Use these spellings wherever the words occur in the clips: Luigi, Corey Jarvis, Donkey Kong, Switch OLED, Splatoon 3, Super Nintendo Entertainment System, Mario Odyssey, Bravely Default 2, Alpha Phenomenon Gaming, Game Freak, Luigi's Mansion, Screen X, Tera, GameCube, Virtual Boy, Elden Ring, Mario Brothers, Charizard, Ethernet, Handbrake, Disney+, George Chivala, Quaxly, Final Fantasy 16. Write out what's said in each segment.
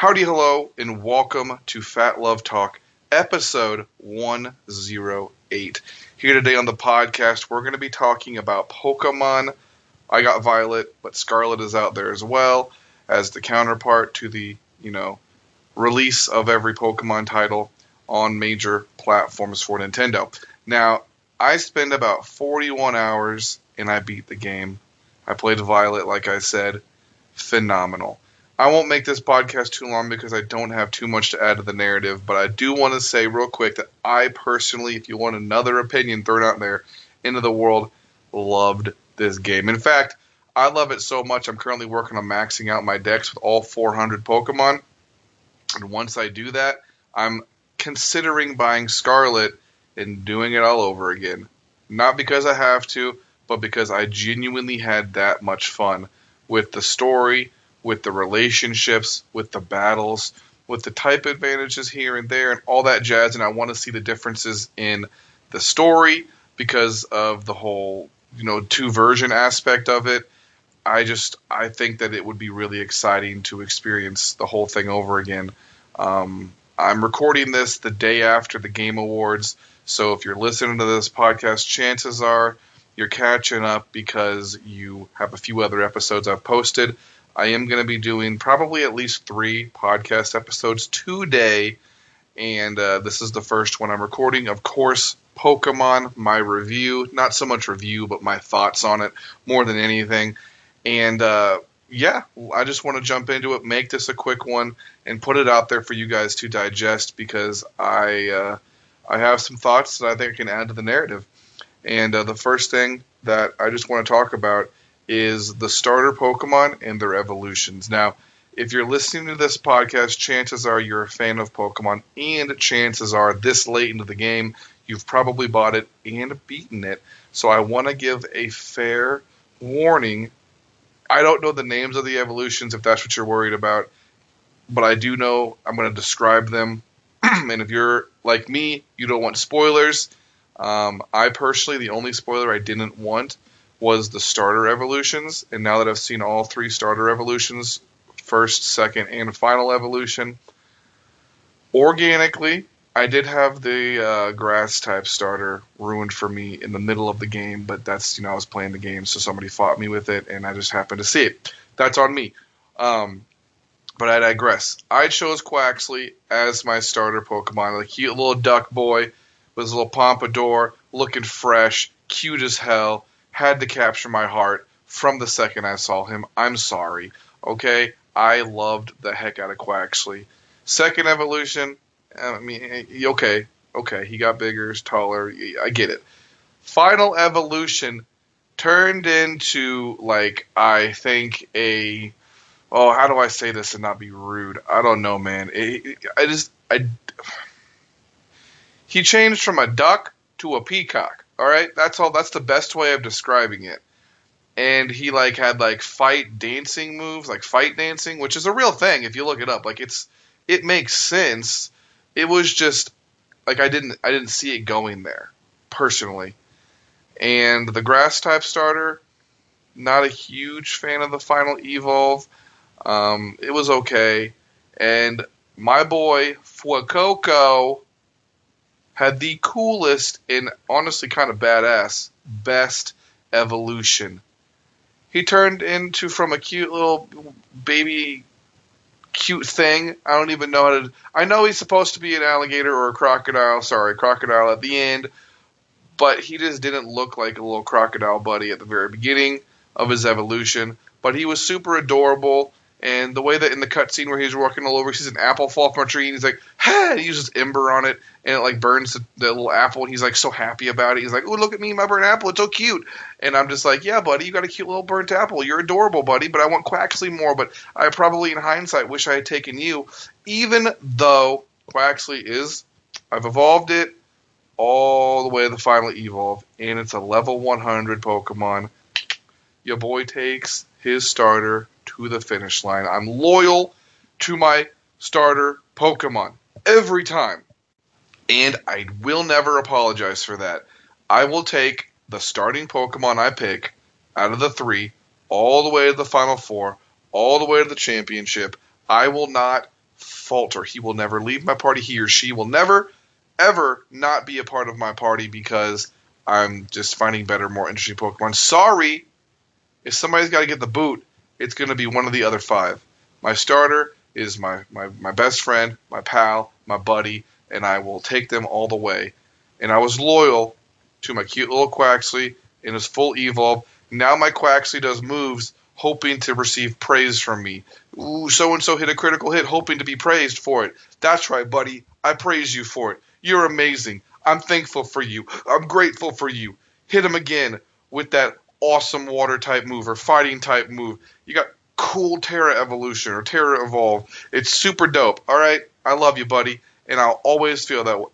Howdy, hello, and welcome to Phat Love Talk, episode 108. Here today on the podcast, we're going to be talking about Pokemon. I got Violet, but Scarlet is out there as well as the counterpart to the, release of every Pokemon title on major platforms for Nintendo. Now, I spent about 41 hours and I beat the game. I played Violet, like I said, phenomenal. I won't make this podcast too long because I don't have too much to add to the narrative, but I do want to say real quick that I personally, if you want another opinion thrown out there into the world, loved this game. In fact, I love it so much I'm currently working on maxing out my decks with all 400 Pokemon, and once I do that, I'm considering buying Scarlet and doing it all over again. Not because I have to, but because I genuinely had that much fun with the story, with the relationships, with the battles, with the type advantages here and there, and all that jazz. And I want to see the differences in the story because of the whole, two version aspect of it. I think that it would be really exciting to experience the whole thing over again. I'm recording this the day after the Game Awards, so if you're listening to this podcast, chances are you're catching up because you have a few other episodes I've posted. I am going to be doing probably at least 3 podcast episodes today, and this is the first one I'm recording. Of course, Pokemon, my review, not so much review, but my thoughts on it more than anything. And I just want to jump into it, make this a quick one, and put it out there for you guys to digest because I have some thoughts that I think I can add to the narrative. And the first thing that I just want to talk about is the starter Pokemon and their evolutions. Now, if you're listening to this podcast, chances are you're a fan of Pokemon, and chances are this late into the game, you've probably bought it and beaten it. So I want to give a fair warning. I don't know the names of the evolutions, if that's what you're worried about, but I do know I'm going to describe them. And if you're like me, you don't want spoilers. I personally, the only spoiler I didn't want was the starter evolutions, and now that I've seen all 3 starter evolutions, first, second, and final evolution, organically, I did have the grass-type starter ruined for me in the middle of the game, but that's, I was playing the game, so somebody fought me with it, and I just happened to see it. That's on me. But I digress. I chose Quaxly as my starter Pokemon, a cute little duck boy with his little pompadour, looking fresh, cute as hell. Had to capture my heart from the second I saw him. I'm sorry. Okay? I loved the heck out of Quaxly. Second evolution, okay. He got bigger, taller. I get it. Final evolution turned into, I think how do I say this and not be rude? I don't know, man. He changed from a duck to a peacock. All right, that's all. That's the best way of describing it. And he had fight dancing moves, fight dancing, which is a real thing if you look it up. It makes sense. It was just I didn't see it going there personally. And the grass type starter, not a huge fan of the final evolve. It was okay. And my boy Fuecoco had the coolest and honestly kind of badass best evolution. He turned into from a cute little baby cute thing. I don't even know how to... I know he's supposed to be an alligator or a crocodile. Sorry, crocodile at the end. But he just didn't look like a little crocodile buddy at the very beginning of his evolution. But he was super adorable. And the way that in the cutscene where he's walking all over, he sees an apple fall from a tree, and he's like, hey! And he uses ember on it, and it burns the little apple, and he's so happy about it. He's like, oh, look at me, my burnt apple, it's so cute. And I'm just like, yeah, buddy, you got a cute little burnt apple. You're adorable, buddy, but I want Quaxly more. But I probably, in hindsight, wish I had taken you, even though Quaxly is, I've evolved it all the way to the final evolve, and it's a level 100 Pokemon. Your boy takes his starter to the finish line. I'm loyal to my starter Pokemon every time. And I will never apologize for that. I will take the starting Pokemon I pick out of the 3, all the way to the final 4, all the way to the championship. I will not falter. He will never leave my party. He or she will never, ever not be a part of my party because I'm just finding better, more interesting Pokemon. Sorry. If somebody's got to get the boot, it's going to be one of the other five. My starter is my best friend, my pal, my buddy, and I will take them all the way. And I was loyal to my cute little Quaxly in his full evolve. Now my Quaxly does moves hoping to receive praise from me. Ooh, so-and-so hit a critical hit hoping to be praised for it. That's right, buddy. I praise you for it. You're amazing. I'm thankful for you. I'm grateful for you. Hit him again with that awesome water-type move or fighting-type move. You got cool Tera evolution or Tera evolve. It's super dope. All right? I love you, buddy. And I'll always feel that way.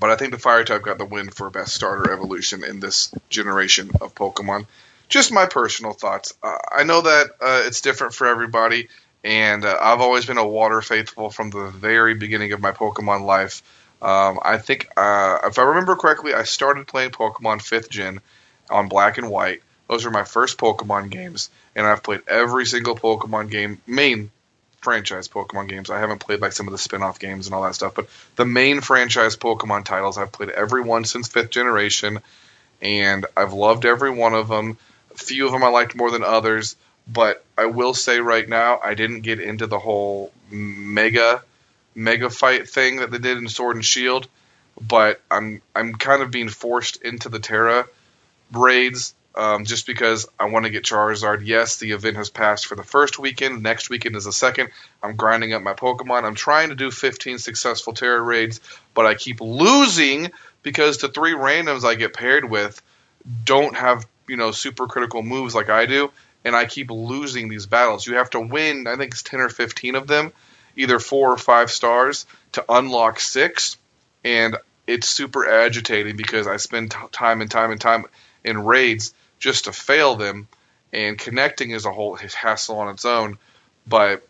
But I think the Fire-type got the win for best starter evolution in this generation of Pokemon. Just my personal thoughts. I know that it's different for everybody, and I've always been a water faithful from the very beginning of my Pokemon life. I think, if I remember correctly, I started playing Pokemon 5th Gen on Black and White. Those were my first Pokemon games, and I've played every single Pokemon game, main franchise Pokemon games. I haven't played like some of the spin-off games and all that stuff, but the main franchise Pokemon titles, I've played every one since 5th generation, and I've loved every one of them. A few of them I liked more than others, but I will say right now, I didn't get into the whole mega fight thing that they did in Sword and Shield, but I'm kind of being forced into the Tera raids just because I want to get Charizard. Yes, the event has passed for the first weekend. Next weekend is the second. I'm grinding up my Pokemon. I'm trying to do 15 successful Tera raids, but I keep losing because the three randoms I get paired with don't have, super critical moves like I do, and I keep losing these battles. You have to win, I think it's 10 or 15 of them, either 4 or 5 stars to unlock 6, and it's super agitating because I spend time in raids just to fail them, and connecting is a whole hassle on its own, but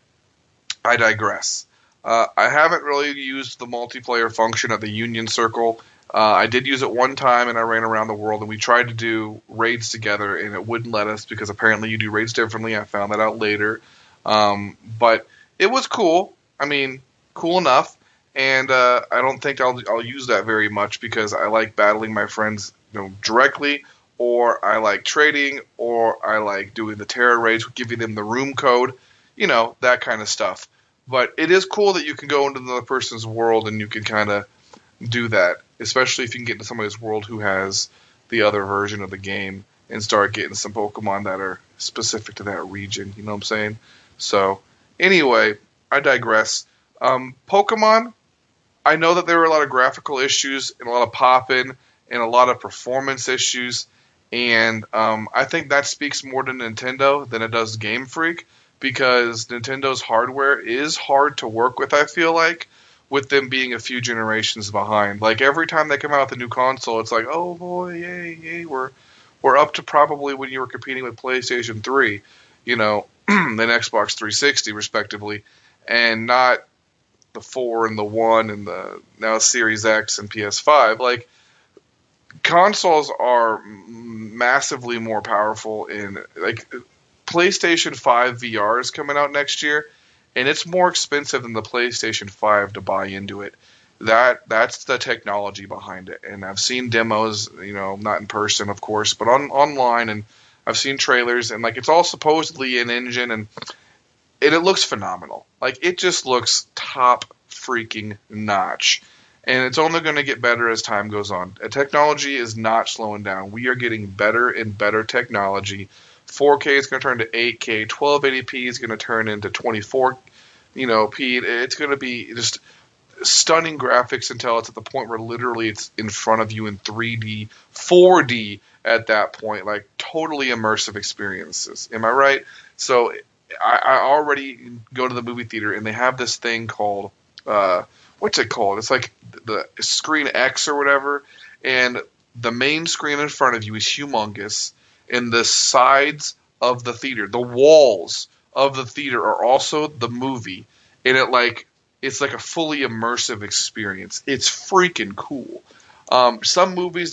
I digress. I haven't really used the multiplayer function at the Union Circle. I did use it one time, and I ran around the world, and we tried to do raids together, and it wouldn't let us because apparently you do raids differently. I found that out later. But it was cool. I mean, cool enough. And I don't think I'll use that very much because I like battling my friends directly, or I like trading, or I like doing the Tera raids, giving them the room code, that kind of stuff. But it is cool that you can go into another person's world and you can kind of do that, especially if you can get into somebody's world who has the other version of the game and start getting some Pokemon that are specific to that region. You know what I'm saying? So anyway, I digress. Pokemon, I know that there were a lot of graphical issues and a lot of popping and a lot of performance issues, and I think that speaks more to Nintendo than it does Game Freak, because Nintendo's hardware is hard to work with, I feel like, with them being a few generations behind. Like, every time they come out with a new console, it's like, oh boy, yay, we're up to probably when you were competing with PlayStation 3, then Xbox 360, respectively, and not the 4 and the 1 and the now Series X and PS5. Like, consoles are massively more powerful in, like, PlayStation 5 VR is coming out next year, and it's more expensive than the PlayStation 5 to buy into it. That's the technology behind it. And I've seen demos, not in person, of course, but online, and I've seen trailers, and, like, it's all supposedly an engine, and it looks phenomenal. Like, it just looks top freaking notch. And it's only going to get better as time goes on. Technology is not slowing down. We are getting better and better technology. 4K is going to turn to 8K. 1280p is going to turn into 24p. It's going to be just stunning graphics until it's at the point where literally it's in front of you in 3D, 4D at that point. Like, totally immersive experiences. Am I right? So I already go to the movie theater, and they have this thing called what's it called? It's like the Screen X or whatever, and the main screen in front of you is humongous, and the sides of the theater, the walls of the theater, are also the movie, and it's like a fully immersive experience. It's freaking cool. Some movies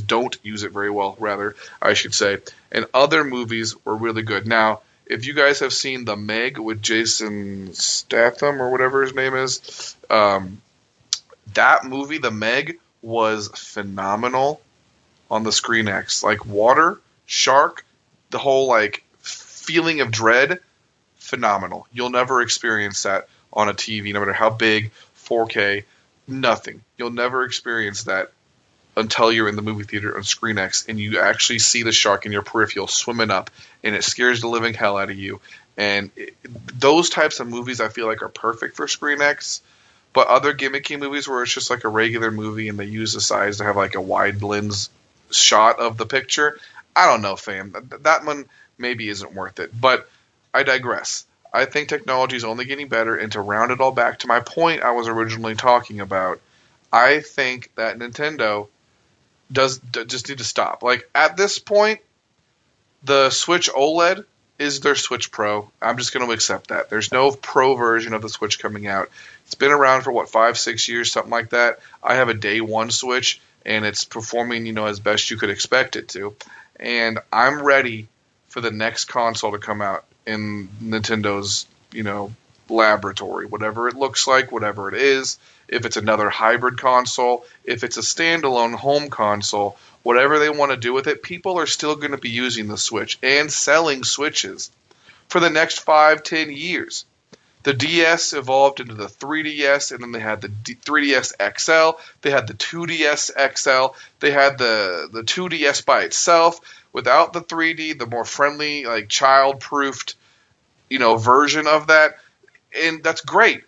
don't use it very well, rather, I should say, and other movies were really good. Now, If you guys have seen The Meg with Jason Statham or whatever his name is, that movie, The Meg, was phenomenal on the Screen X. Like water, shark, the whole like feeling of dread, phenomenal. You'll never experience that on a TV, no matter how big, 4K, nothing. You'll never experience that until you're in the movie theater on Screen X and you actually see the shark in your peripheral swimming up, and it scares the living hell out of you. And those types of movies I feel like are perfect for Screen X. But other gimmicky movies where it's just like a regular movie and they use the size to have like a wide lens shot of the picture, I don't know, fam. That one maybe isn't worth it. But I digress. I think technology is only getting better, and to round it all back to my point I was originally talking about, I think that Nintendo just need to stop. Like, at this point, the Switch OLED is their Switch Pro. I'm just going to accept that. There's no Pro version of the Switch coming out. It's been around for, 5-6 years, something like that. I have a day one Switch, and it's performing, as best you could expect it to. And I'm ready for the next console to come out in Nintendo's, laboratory, whatever it looks like, whatever it is. If it's another hybrid console, if it's a standalone home console, whatever they want to do with it, people are still going to be using the Switch and selling Switches for the next 5-10 years. The DS evolved into the 3DS, and then they had the 3DS XL, they had the 2DS XL, they had the 2DS by itself, without the 3D, the more friendly, like child-proofed, version of that, and that's great.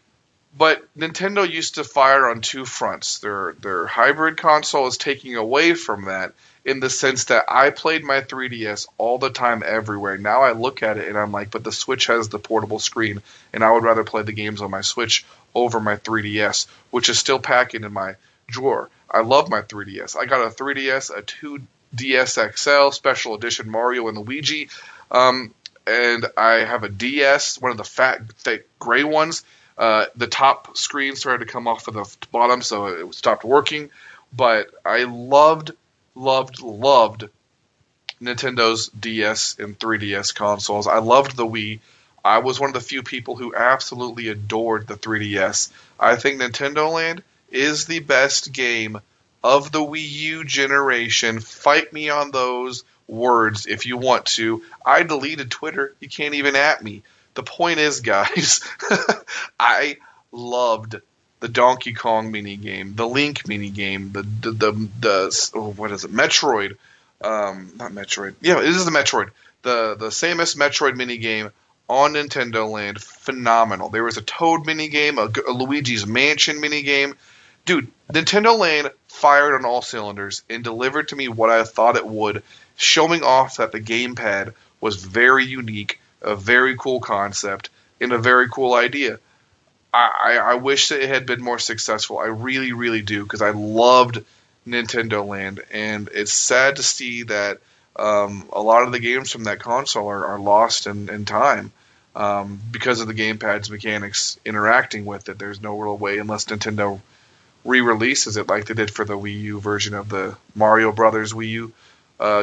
But Nintendo used to fire on two fronts. Their hybrid console is taking away from that, in the sense that I played my 3DS all the time everywhere. Now I look at it and I'm like, but the Switch has the portable screen, and I would rather play the games on my Switch over my 3DS, which is still packing in my drawer. I love my 3DS. I got a 3DS, a 2DS XL, special edition Mario and Luigi, and I have a DS, one of the fat, thick, gray ones. The top screen started to come off of the bottom, so it stopped working. But I loved Nintendo's DS and 3DS consoles. I loved the Wii. I was one of the few people who absolutely adored the 3DS. I think Nintendo Land is the best game of the Wii U generation. Fight me on those words if you want to. I deleted Twitter. You can't even at me. The point is, guys, I loved the Donkey Kong minigame, the Link minigame, Metroid. Not Metroid. Yeah, it is the Metroid. The Samus Metroid minigame on Nintendo Land, phenomenal. There was a Toad minigame, a Luigi's Mansion minigame. Dude, Nintendo Land fired on all cylinders and delivered to me what I thought it would, showing off that the gamepad was very unique, a very cool concept, and a very cool idea. I wish that it had been more successful. I really, really do, because I loved Nintendo Land, and it's sad to see that a lot of the games from that console are lost in time because of the gamepad's mechanics interacting with it. There's no real way, unless Nintendo re-releases it like they did for the Wii U version of the Mario Brothers Wii U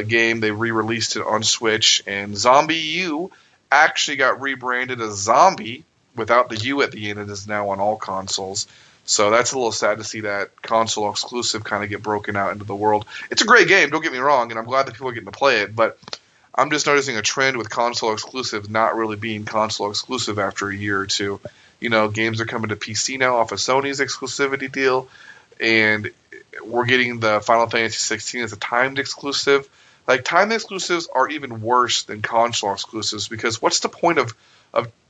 game. They re-released it on Switch, and Zombie U actually got rebranded as Zombie without the U at the end, and is now on all consoles. So that's a little sad to see that console exclusive kind of get broken out into the world. It's a great game, don't get me wrong, and I'm glad that people are getting to play it, but I'm just noticing a trend with console exclusives not really being console exclusive after a year or two. Games are coming to PC now off of Sony's exclusivity deal, and we're getting the Final Fantasy 16 as a timed exclusive. Like, timed exclusives are even worse than console exclusives, because what's the point of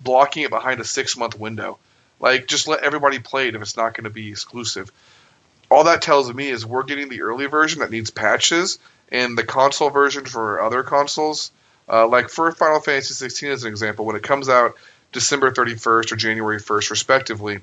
blocking it behind a 6-month window? Like, just let everybody play it if it's not going to be exclusive. All that tells me is we're getting the early version that needs patches, and the console version for other consoles. Like, for Final Fantasy 16 as an example, when it comes out December 31st or January 1st, respectively,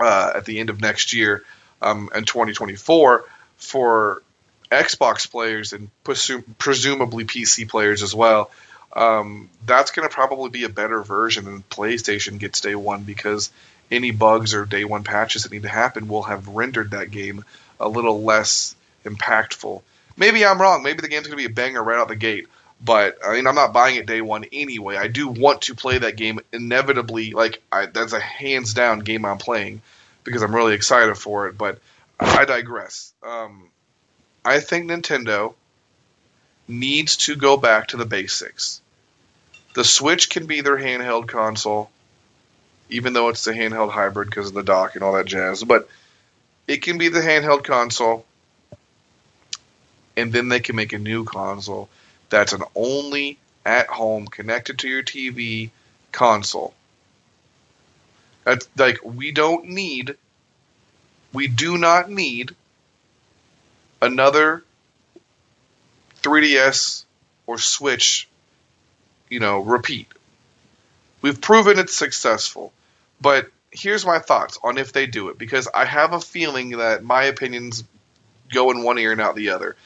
at the end of next year, in 2024, for Xbox players and presumably PC players as well, that's going to probably be a better version than PlayStation gets day one, because any bugs or day one patches that need to happen will have rendered that game a little less impactful. Maybe I'm wrong. Maybe the game's going to be a banger right out the gate. But I mean, I'm not buying it day one anyway. I do want to play that game inevitably. Like, that's a hands down game I'm playing because I'm really excited for it. But I digress. I think Nintendo needs to go back to the basics. The Switch can be their handheld console, even though it's the handheld hybrid because of the dock and all that jazz. But it can be the handheld console, and then they can make a new console that's an only at-home, connected-to-your-TV console. That's, like, we do not need another 3DS or Switch, repeat. We've proven it's successful, but here's my thoughts on if they do it, because I have a feeling that my opinions go in one ear and out the other,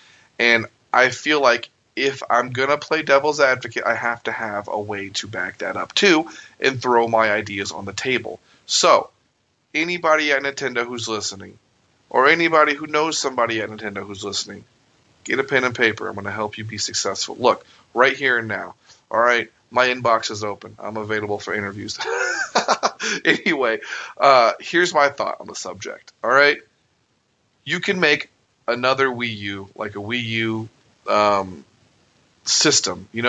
and I feel like if I'm going to play devil's advocate, I have to have a way to back that up too and throw my ideas on the table. So, anybody at Nintendo who's listening, or anybody who knows somebody at Nintendo who's listening, get a pen and paper. I'm going to help you be successful. Look, right here and now. All right, my inbox is open. I'm available for interviews. Anyway, here's my thought on the subject. All right, you can make another Wii U, like a Wii U system, the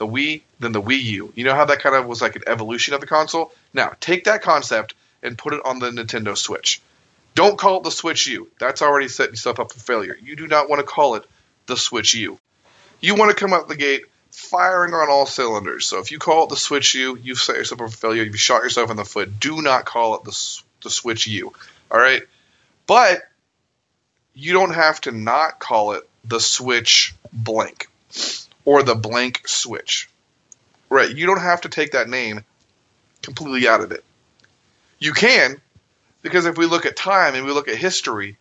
Wii, then the Wii U. You know how that kind of was like an evolution of the console? Now, take that concept and put it on the Nintendo Switch. Don't call it the Switch U. That's already setting yourself up for failure. You do not want to call it the Switch U. You want to come out the gate firing on all cylinders. So if you call it the Switch U, you've set yourself up for failure. You've shot yourself in the foot. Do not call it the Switch U. All right? But you don't have to not call it the Switch blank or the blank Switch. Right? You don't have to take that name completely out of it. You can, because if we look at time and we look at history,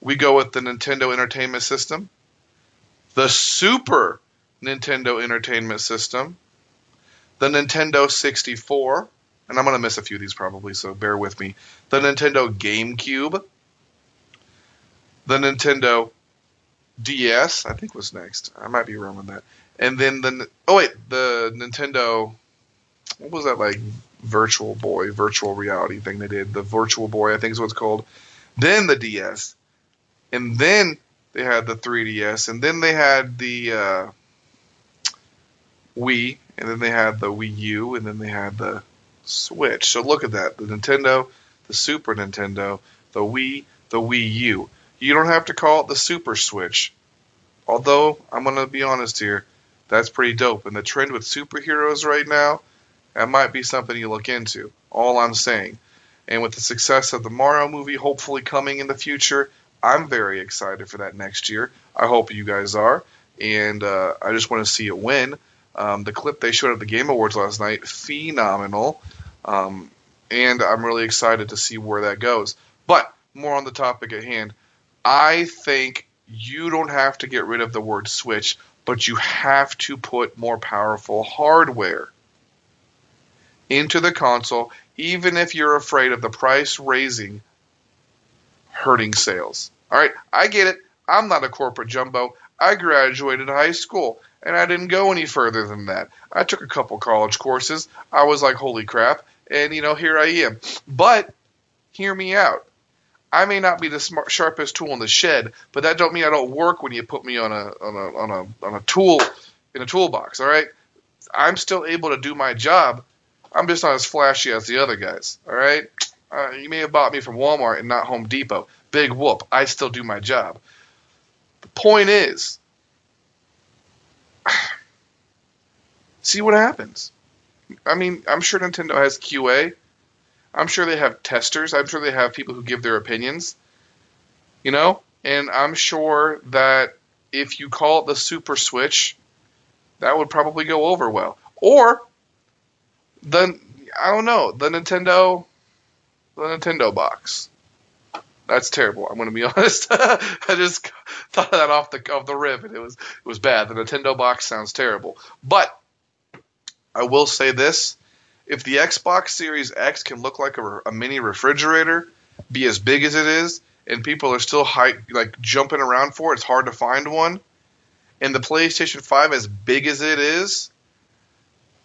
we go with the Nintendo Entertainment System, the Super Nintendo Entertainment System, the Nintendo 64, and I'm going to miss a few of these probably, so bear with me, the Nintendo GameCube, the Nintendo DS, I think was next. I might be wrong on that. And then the Nintendo, what was that like? Virtual Boy, virtual reality thing they did. The Virtual Boy, I think is what it's called. Then the DS. And then they had the 3DS. And then they had the Wii. And then they had the Wii U. And then they had the Switch. So look at that. The Nintendo, the Super Nintendo, the Wii, the Wii U. You don't have to call it the Super Switch. Although, I'm going to be honest here, that's pretty dope. And the trend with superheroes right now, that might be something you look into. All I'm saying. And with the success of the Mario movie hopefully coming in the future, I'm very excited for that next year. I hope you guys are. And I just want to see it win. The clip they showed at the Game Awards last night, phenomenal. And I'm really excited to see where that goes. But more on the topic at hand, I think you don't have to get rid of the word Switch, but you have to put more powerful hardware into the console, even if you're afraid of the price raising hurting sales. All right, I get it. I'm not a corporate jumbo. I graduated high school, and I didn't go any further than that. I took a couple college courses. I was like, holy crap, and, here I am. But hear me out. I may not be the sharpest tool in the shed, but that don't mean I don't work when you put me on a tool in a toolbox, all right? I'm still able to do my job. I'm just not as flashy as the other guys, all right? You may have bought me from Walmart and not Home Depot. Big whoop. I still do my job. The point is, see what happens. I mean, I'm sure Nintendo has QA. I'm sure they have testers. I'm sure they have people who give their opinions, And I'm sure that if you call it the Super Switch, that would probably go over well. Or the Nintendo box. That's terrible. I'm going to be honest. I just thought of that off the rip, and it was bad. The Nintendo box sounds terrible. But I will say this: if the Xbox Series X can look like a mini refrigerator, be as big as it is, and people are still jumping around for it, it's hard to find one. And the PlayStation 5, as big as it is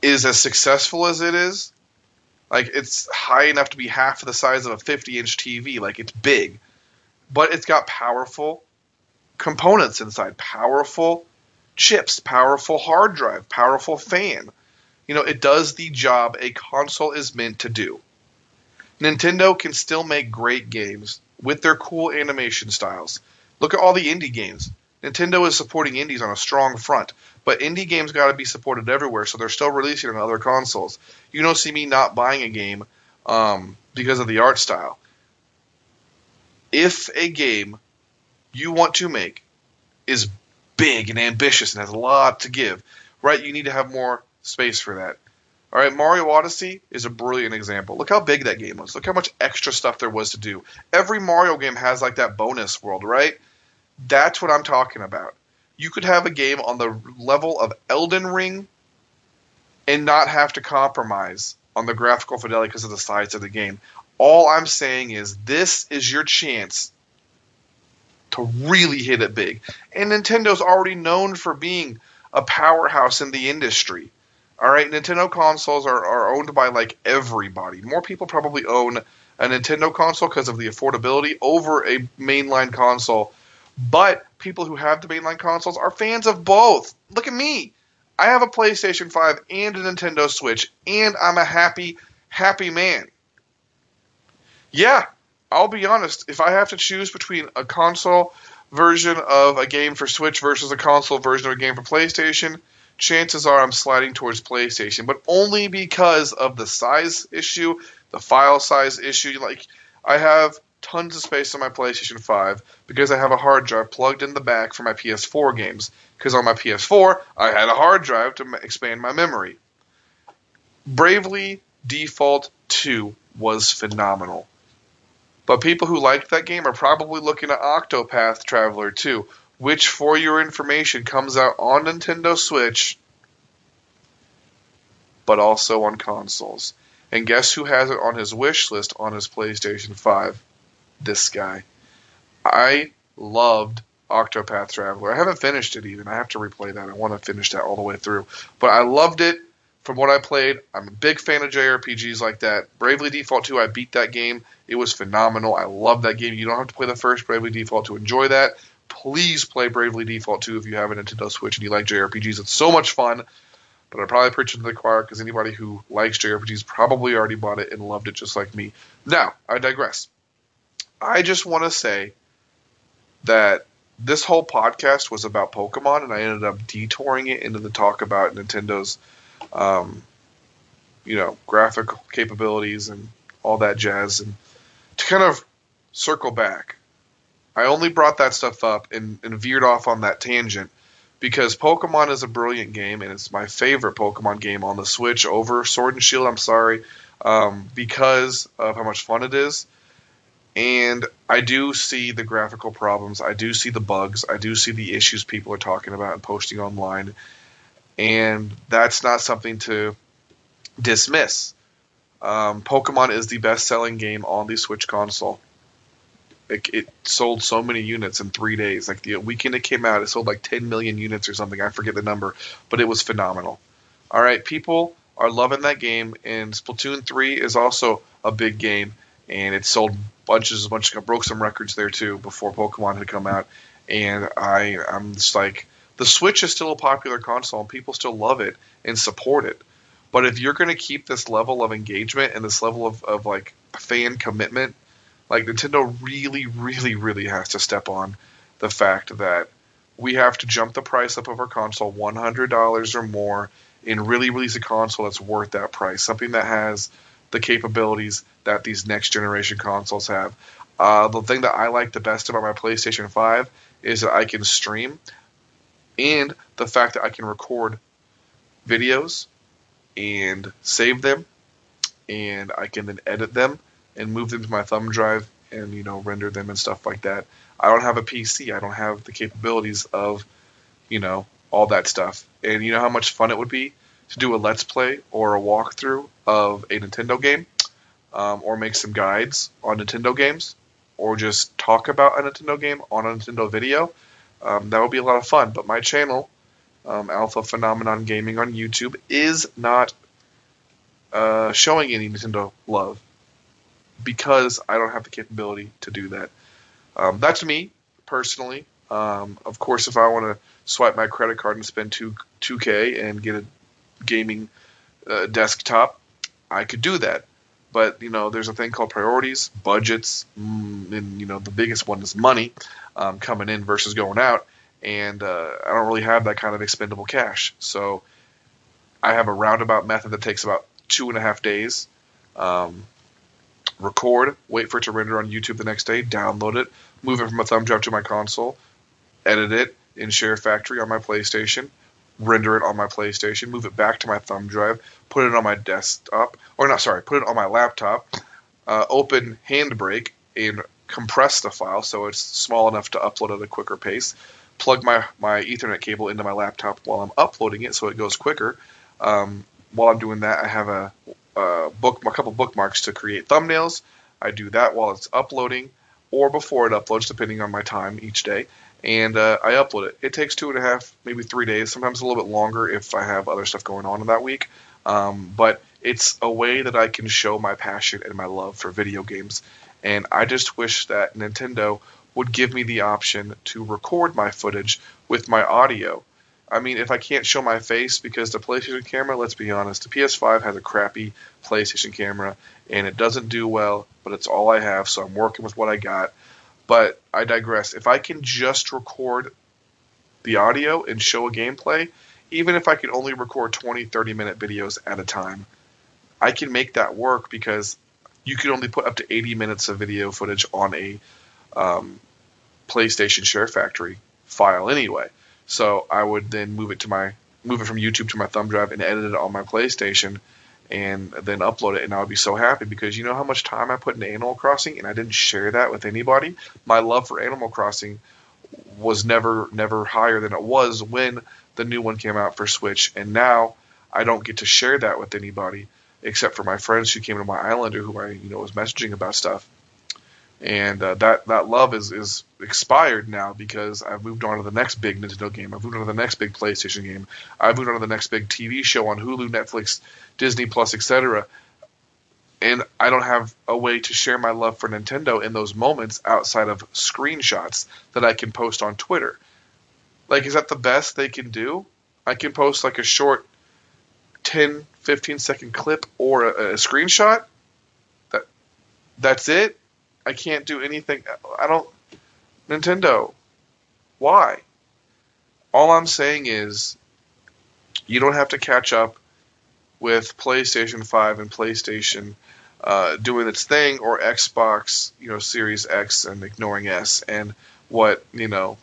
as successful as it is. Like, it's high enough to be half the size of a 50-inch TV. Like, it's big. But it's got powerful components inside. Powerful chips. Powerful hard drive. Powerful fan. You know, it does the job a console is meant to do. Nintendo can still make great games with their cool animation styles. Look at all the indie games. Nintendo is supporting indies on a strong front, but indie games got to be supported everywhere, so they're still releasing on other consoles. You don't see me not buying a game because of the art style. If a game you want to make is big and ambitious and has a lot to give, right, you need to have more space for that. All right, Mario Odyssey is a brilliant example. Look how big that game was. Look how much extra stuff there was to do. Every Mario game has like that bonus world, right? That's what I'm talking about. You could have a game on the level of Elden Ring and not have to compromise on the graphical fidelity because of the size of the game. All I'm saying is this is your chance to really hit it big. And Nintendo's already known for being a powerhouse in the industry. All right, Nintendo consoles are owned by like everybody. More people probably own a Nintendo console because of the affordability over a mainline console. But people who have the mainline consoles are fans of both. Look at me. I have a PlayStation 5 and a Nintendo Switch, and I'm a happy, happy man. Yeah, I'll be honest. If I have to choose between a console version of a game for Switch versus a console version of a game for PlayStation, chances are I'm sliding towards PlayStation, but only because of the size issue, the file size issue. Like, I have tons of space on my PlayStation 5 because I have a hard drive plugged in the back for my PS4 games. Because on my PS4, I had a hard drive to expand my memory. Bravely Default 2 was phenomenal. But people who liked that game are probably looking at Octopath Traveler 2, which, for your information, comes out on Nintendo Switch, but also on consoles. And guess who has it on his wish list on his PlayStation 5? This guy. I loved Octopath Traveler. I haven't finished it even. I have to replay that. I want to finish that all the way through. But I loved it from what I played. I'm a big fan of JRPGs like that. Bravely Default 2, I beat that game. It was phenomenal. I love that game. You don't have to play the first Bravely Default to enjoy that. Please play Bravely Default 2 if you have a Nintendo Switch and you like JRPGs. It's so much fun. But I probably preach into the choir because anybody who likes JRPGs probably already bought it and loved it just like me. Now, I digress. I just want to say that this whole podcast was about Pokemon, and I ended up detouring it into the talk about Nintendo's, graphical capabilities and all that jazz. And to kind of circle back, I only brought that stuff up and veered off on that tangent because Pokemon is a brilliant game, and it's my favorite Pokemon game on the Switch over Sword and Shield, because of how much fun it is. And I do see the graphical problems. I do see the bugs. I do see the issues people are talking about and posting online. And that's not something to dismiss. Pokemon is the best-selling game on the Switch console. It sold so many units in 3 days. Like, the weekend it came out, it sold like 10 million units or something. I forget the number, but it was phenomenal. All right, people are loving that game. And Splatoon 3 is also a big game. And it sold bunches, broke some records there too before Pokemon had come out. And I'm just like, the Switch is still a popular console and people still love it and support it. But if you're going to keep this level of engagement and this level of like fan commitment, like Nintendo really, really, really has to step on the fact that we have to jump the price up of our console $100 or more and really release a console that's worth that price. Something that has the capabilities that these next-generation consoles have. The thing that I like the best about my PlayStation 5 is that I can stream, and the fact that I can record videos and save them, and I can then edit them and move them to my thumb drive and render them and stuff like that. I don't have a PC. I don't have the capabilities of all that stuff. And you know how much fun it would be to do a Let's Play or a walkthrough of a Nintendo game, or make some guides on Nintendo games, or just talk about a Nintendo game on a Nintendo video. That will be a lot of fun. But my channel, Alpha Phenomenon Gaming on YouTube, is not showing any Nintendo love because I don't have the capability to do that. That's me, personally. Of course, if I want to swipe my credit card and spend $2,000 and get a gaming desktop, I could do that. But, you know, there's a thing called priorities, budgets, and, you know, the biggest one is money coming in versus going out. And I don't really have that kind of expendable cash. So I have a roundabout method that takes about 2.5 days. Record, wait for it to render on YouTube the next day, download it, move it from a thumb drive to my console, edit it in Share Factory on my PlayStation, render it on my PlayStation, move it back to my thumb drive, put it on my desktop, or not, sorry, put it on my laptop, open Handbrake and compress the file so it's small enough to upload at a quicker pace, plug my Ethernet cable into my laptop while I'm uploading it so it goes quicker. While I'm doing that, I have a couple bookmarks to create thumbnails. I do that while it's uploading or before it uploads, depending on my time each day. And I upload it. It takes 2.5, maybe 3 days, sometimes a little bit longer if I have other stuff going on in that week. But it's a way that I can show my passion and my love for video games. And I just wish that Nintendo would give me the option to record my footage with my audio. I mean, if I can't show my face because the PlayStation camera, let's be honest, the PS5 has a crappy PlayStation camera, and it doesn't do well, but it's all I have, so I'm working with what I got. But I digress. If I can just record the audio and show a gameplay, even if I can only record 20, 30-minute videos at a time, I can make that work because you can only put up to 80 minutes of video footage on a PlayStation Share Factory file anyway. So I would then move it from YouTube to my thumb drive and edit it on my PlayStation and then upload it, and I would be so happy because you know how much time I put into Animal Crossing and I didn't share that with anybody. My love for Animal Crossing was never higher than it was when the new one came out for Switch, and now I don't get to share that with anybody except for my friends who came to my island or who I was messaging about stuff. And that love is expired now because I've moved on to the next big Nintendo game. I've moved on to the next big PlayStation game. I've moved on to the next big TV show on Hulu, Netflix, Disney+, etc. And I don't have a way to share my love for Nintendo in those moments outside of screenshots that I can post on Twitter. Like, is that the best they can do? I can post like a short 10, 15-second clip or a screenshot? That's it? I can't do anything. I don't. Nintendo, why? All I'm saying is you don't have to catch up with PlayStation 5 and PlayStation doing its thing, or Xbox, Series X and ignoring S, and what,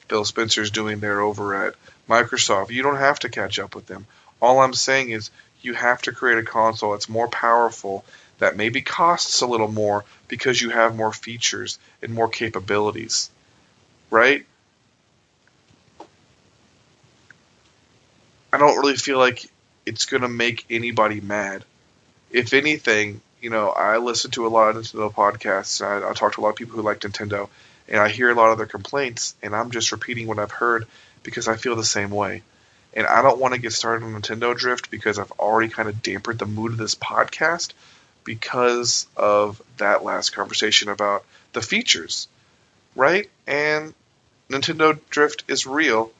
Phil Spencer's doing there over at Microsoft. You don't have to catch up with them. All I'm saying is you have to create a console that's more powerful, that maybe costs a little more because you have more features and more capabilities, right? I don't really feel like it's going to make anybody mad. If anything, I listen to a lot of Nintendo podcasts, and I talk to a lot of people who like Nintendo, and I hear a lot of their complaints, and I'm just repeating what I've heard because I feel the same way. And I don't want to get started on Nintendo Drift because I've already kind of dampened the mood of this podcast because of that last conversation about the features, right? And Nintendo Drift is real,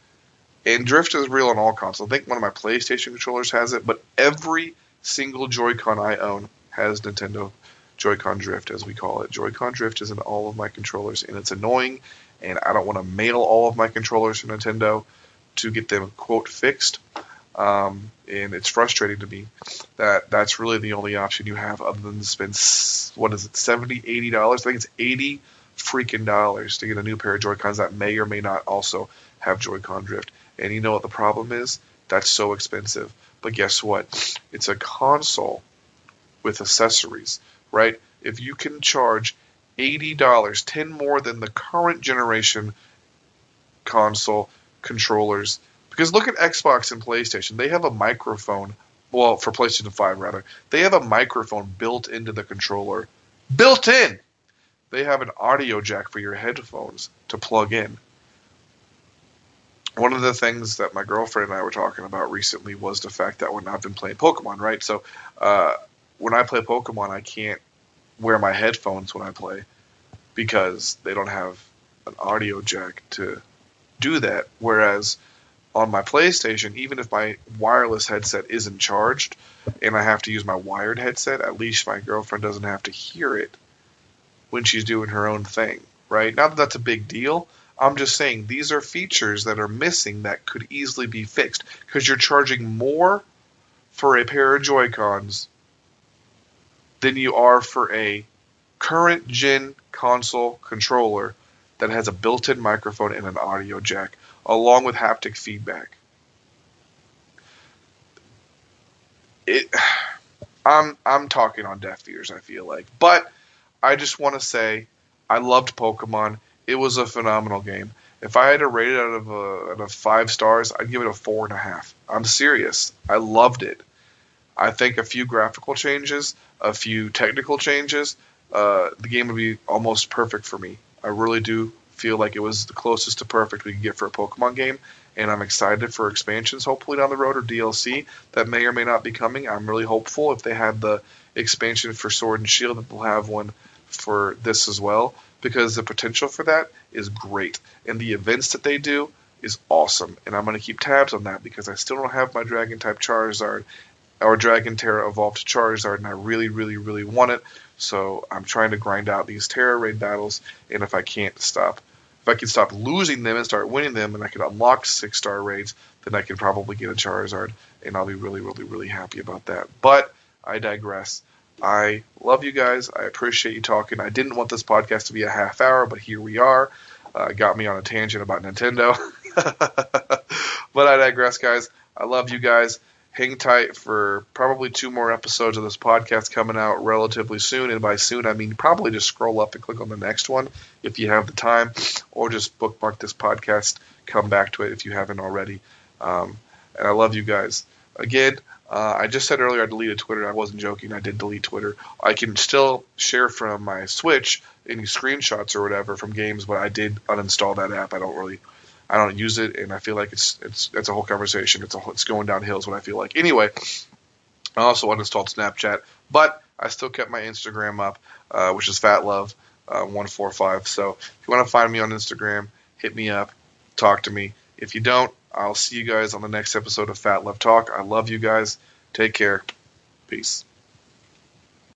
and Drift is real on all consoles. I think one of my PlayStation controllers has it, but every single Joy-Con I own has Nintendo Joy-Con Drift, as we call it. Joy-Con Drift is in all of my controllers, and it's annoying, and I don't want to mail all of my controllers from Nintendo to get them, quote, fixed. And it's frustrating to me that that's really the only option you have other than spend, what is it, $70, $80? I think it's $80 freaking dollars to get a new pair of Joy-Cons that may or may not also have Joy-Con Drift. And you know what the problem is? That's so expensive. But guess what? It's a console with accessories, right? If you can charge $80, $10 more than the current generation console controllers, because look at Xbox and PlayStation. They have a microphone. Well, for PlayStation 5, rather. They have a microphone built into the controller. Built in! They have an audio jack for your headphones to plug in. one of the things that my girlfriend and I were talking about recently was the fact that when I've been playing Pokemon, right? So when I play Pokemon, I can't wear my headphones when I play because they don't have an audio jack to do that. Whereas on my PlayStation, even if my wireless headset isn't charged and I have to use my wired headset, at least my girlfriend doesn't have to hear it when she's doing her own thing, right? Not that that's a big deal. I'm just saying these are features that are missing that could easily be fixed because you're charging more for a pair of Joy-Cons than you are for a current-gen console controller that has a built-in microphone and an audio jack along with haptic feedback. I'm talking on deaf ears, I feel like. But I just want to say I loved Pokemon. It was a phenomenal game. If I had to rate it out of 5 stars, I'd give it a 4.5. I'm serious. I loved it. I think a few graphical changes, a few technical changes, the game would be almost perfect for me. I really do feel like it was the closest to perfect we could get for a Pokemon game, and I'm excited for expansions hopefully down the road or DLC that may or may not be coming. I'm really hopeful if they have the expansion for Sword and Shield that they'll have one for this as well, because the potential for that is great. And the events that they do is awesome. And I'm going to keep tabs on that because I still don't have my Dragon-type Charizard or Dragon Tera evolved to Charizard, and I really, really, really want it. So I'm trying to grind out these Tera raid battles, and if I can stop losing them and start winning them and I can unlock 6-star raids, then I can probably get a Charizard, and I'll be really, really, really happy about that. But I digress. I love you guys. I appreciate you talking. I didn't want this podcast to be a half hour, but here we are. Got me on a tangent about Nintendo. But I digress, guys. I love you guys. Hang tight for probably 2 more episodes of this podcast coming out relatively soon. And by soon, I mean probably just scroll up and click on the next one if you have the time. Or just bookmark this podcast. Come back to it if you haven't already. And I love you guys. Again, I just said earlier I deleted Twitter. I wasn't joking. I did delete Twitter. I can still share from my Switch any screenshots or whatever from games, but I did uninstall that app. I don't use it, and I feel like it's a whole conversation. It's going downhill is what I feel like. Anyway, I also uninstalled Snapchat, but I still kept my Instagram up, which is Phat Love 145. So if you want to find me on Instagram, hit me up, talk to me. If you don't, I'll see you guys on the next episode of Phat Love Talk. I love you guys. Take care. Peace.